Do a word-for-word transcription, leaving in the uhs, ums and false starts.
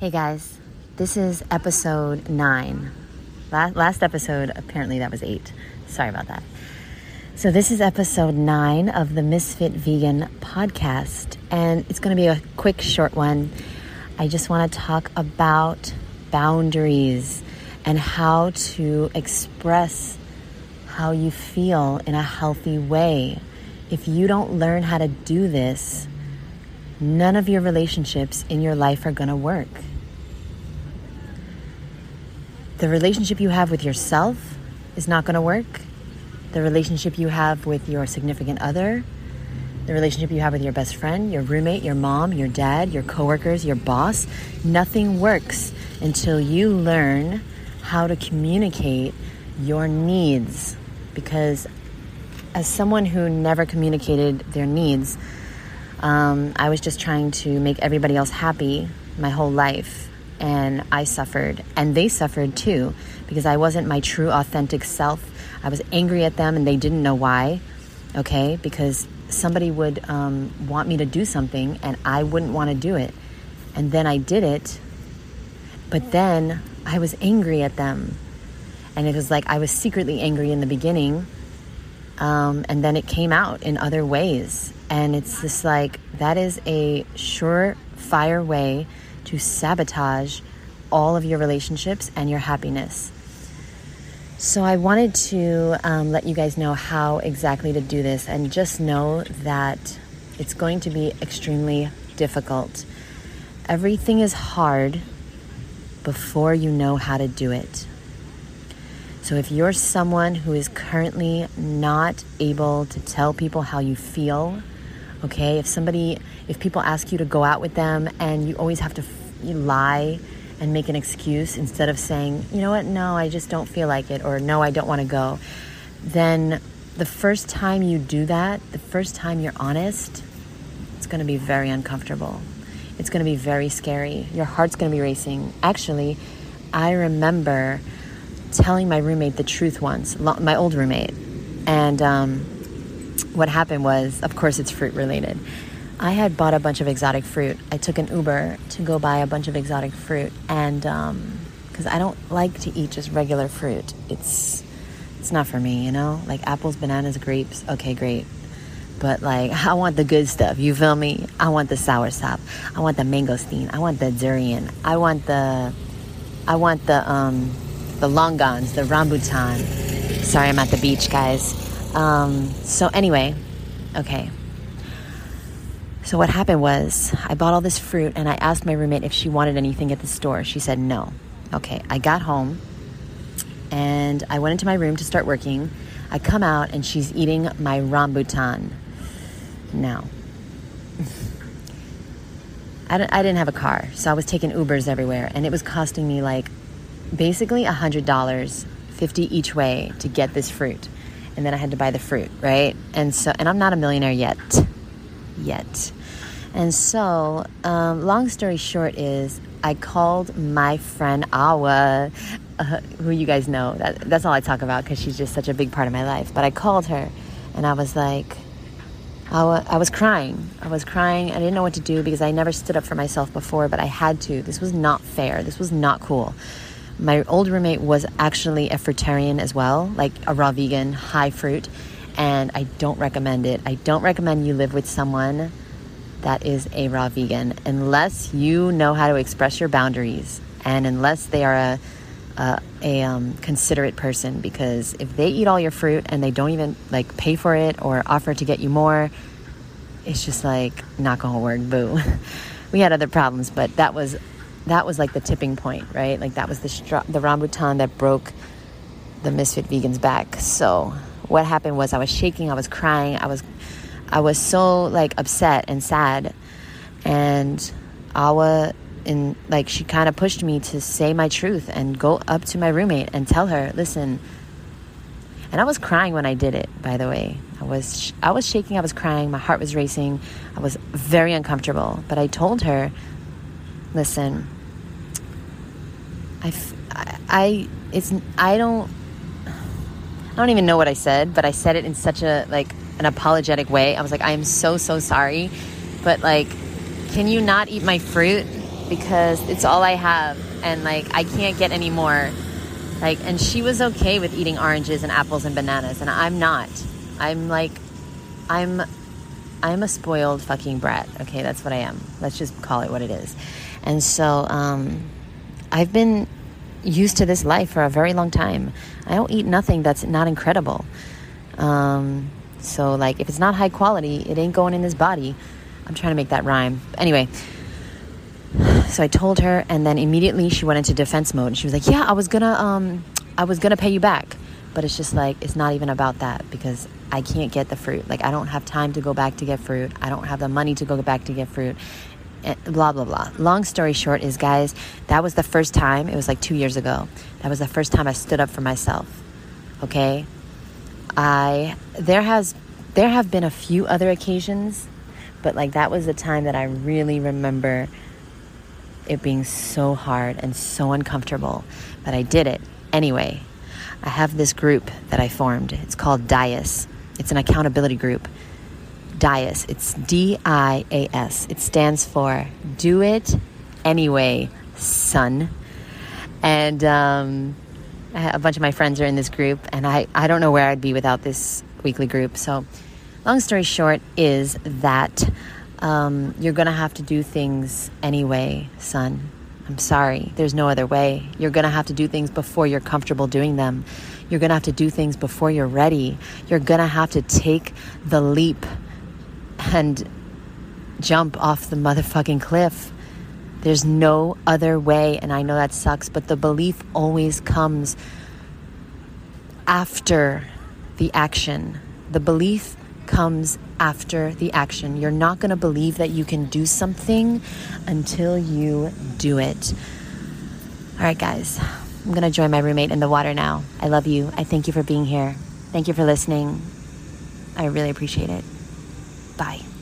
Hey guys, this is episode nine. Last, last episode, apparently that was eight. Sorry about that. So this is episode nine of the Misfit Vegan podcast, and it's going to be a quick, short one. I just want to talk about boundaries and how to express how you feel in a healthy way. If you don't learn how to do this, none of your relationships in your life are going to work. The relationship you have with yourself is not going to work. The relationship you have with your significant other, the relationship you have with your best friend, your roommate, your mom, your dad, your coworkers, your boss, nothing works until you learn how to communicate your needs. Because as someone who never communicated their needs, Um, I was just trying to make everybody else happy my whole life, and I suffered, and they suffered too, because I wasn't my true authentic self. I was angry at them and they didn't know why, okay? Because somebody would um, want me to do something and I wouldn't want to do it. And then I did it, but then I was angry at them. And it was like I was secretly angry in the beginning, um, and then it came out in other ways. And it's just like, that is a surefire way to sabotage all of your relationships and your happiness. So I wanted to um, let you guys know how exactly to do this, and just know that it's going to be extremely difficult. Everything is hard before you know how to do it. So if you're someone who is currently not able to tell people how you feel, okay, if somebody, if people ask you to go out with them and you always have to f- you lie and make an excuse instead of saying, you know what, no, I just don't feel like it, or no, I don't want to go, then the first time you do that, the first time you're honest, it's going to be very uncomfortable. It's going to be very scary. Your heart's going to be racing. Actually, I remember telling my roommate the truth once, my old roommate, and um, what happened was, of course it's fruit related. I had bought a bunch of exotic fruit. I took an Uber to go buy a bunch of exotic fruit, and um, because I don't like to eat just regular fruit. It's it's not for me, you know? Like apples, bananas, grapes, okay, great. But like, I want the good stuff, you feel me? I want the sour sop. I want the mangosteen. I want the durian. I want the, I want the, um, the longans, the rambutan. Sorry, I'm at the beach, guys. Um, so anyway, okay. So what happened was, I bought all this fruit and I asked my roommate if she wanted anything at the store. She said no. Okay, I got home and I went into my room to start working. I come out and she's eating my rambutan. Now, I, don't, I didn't have a car, so I was taking Ubers everywhere, and it was costing me like basically a hundred dollars, fifty each way, to get this fruit. And then I had to buy the fruit, right? And so, and I'm not a millionaire yet, yet. And so, um, long story short is, I called my friend Awa, uh, who you guys know. That, that's all I talk about because she's just such a big part of my life. But I called her, and I was like, Awa, I was crying. I was crying. I didn't know what to do because I never stood up for myself before, but I had to. This was not fair. This was not cool. My old roommate was actually a fruitarian as well, like a raw vegan, high fruit, and I don't recommend it. I don't recommend you live with someone that is a raw vegan unless you know how to express your boundaries, and unless they are a a, a um, considerate person, because if they eat all your fruit and they don't even like pay for it or offer to get you more, it's just like not gonna work, boo. We had other problems, but that was... That was like the tipping point, right? Like that was the stra- the rambutan that broke the Misfit Vegan's back. So what happened was, I was shaking, I was crying, I was I was so like upset and sad. And Awa, in like, she kind of pushed me to say my truth and go up to my roommate and tell her, listen. And I was crying when I did it, by the way. I was sh- I was shaking, I was crying, my heart was racing, I was very uncomfortable. But I told her, listen, I, I, it's, I don't, I don't even know what I said, but I said it in such a, like, an apologetic way. I was like, I am so, so sorry, but like, can you not eat my fruit? because it's all I have and, like, I can't get any more. Like, and she was okay with eating oranges and apples and bananas, and I'm not. I'm like, I'm, I'm a spoiled fucking brat. Okay, that's what I am. Let's just call it what it is. And so, um, I've been used to this life for a very long time. I don't eat nothing that's not incredible. Um, so like, if it's not high quality, it ain't going in this body. I'm trying to make that rhyme. Anyway. So I told her, and then immediately she went into defense mode. She was like, yeah, I was gonna, um, I was gonna pay you back. But it's just like, it's not even about that because I can't get the fruit. Like, I don't have time to go back to get fruit. I don't have the money to go back to get fruit. And blah, blah, blah. Long story short is, guys, that was the first time. It was like two years ago. That was the first time I stood up for myself. Okay. I, there has, there have been a few other occasions, but like that was the time that I really remember it being so hard and so uncomfortable, but I did it anyway. I have this group that I formed. It's called Dias. It's an accountability group. Dias. It's D I A S. It stands for Do It Anyway, Son. And um, a bunch of my friends are in this group, and I, I don't know where I'd be without this weekly group. So long story short is that Um, you're going to have to do things anyway, son. I'm sorry. There's no other way. You're going to have to do things before you're comfortable doing them. You're going to have to do things before you're ready. You're going to have to take the leap and jump off the motherfucking cliff. There's no other way. And I know that sucks, but the belief always comes after the action. The belief comes after the action. You're not going to believe that you can do something until you do it. All right, guys, I'm going to join my roommate in the water now. I love you. I thank you for being here. Thank you for listening. I really appreciate it. Bye.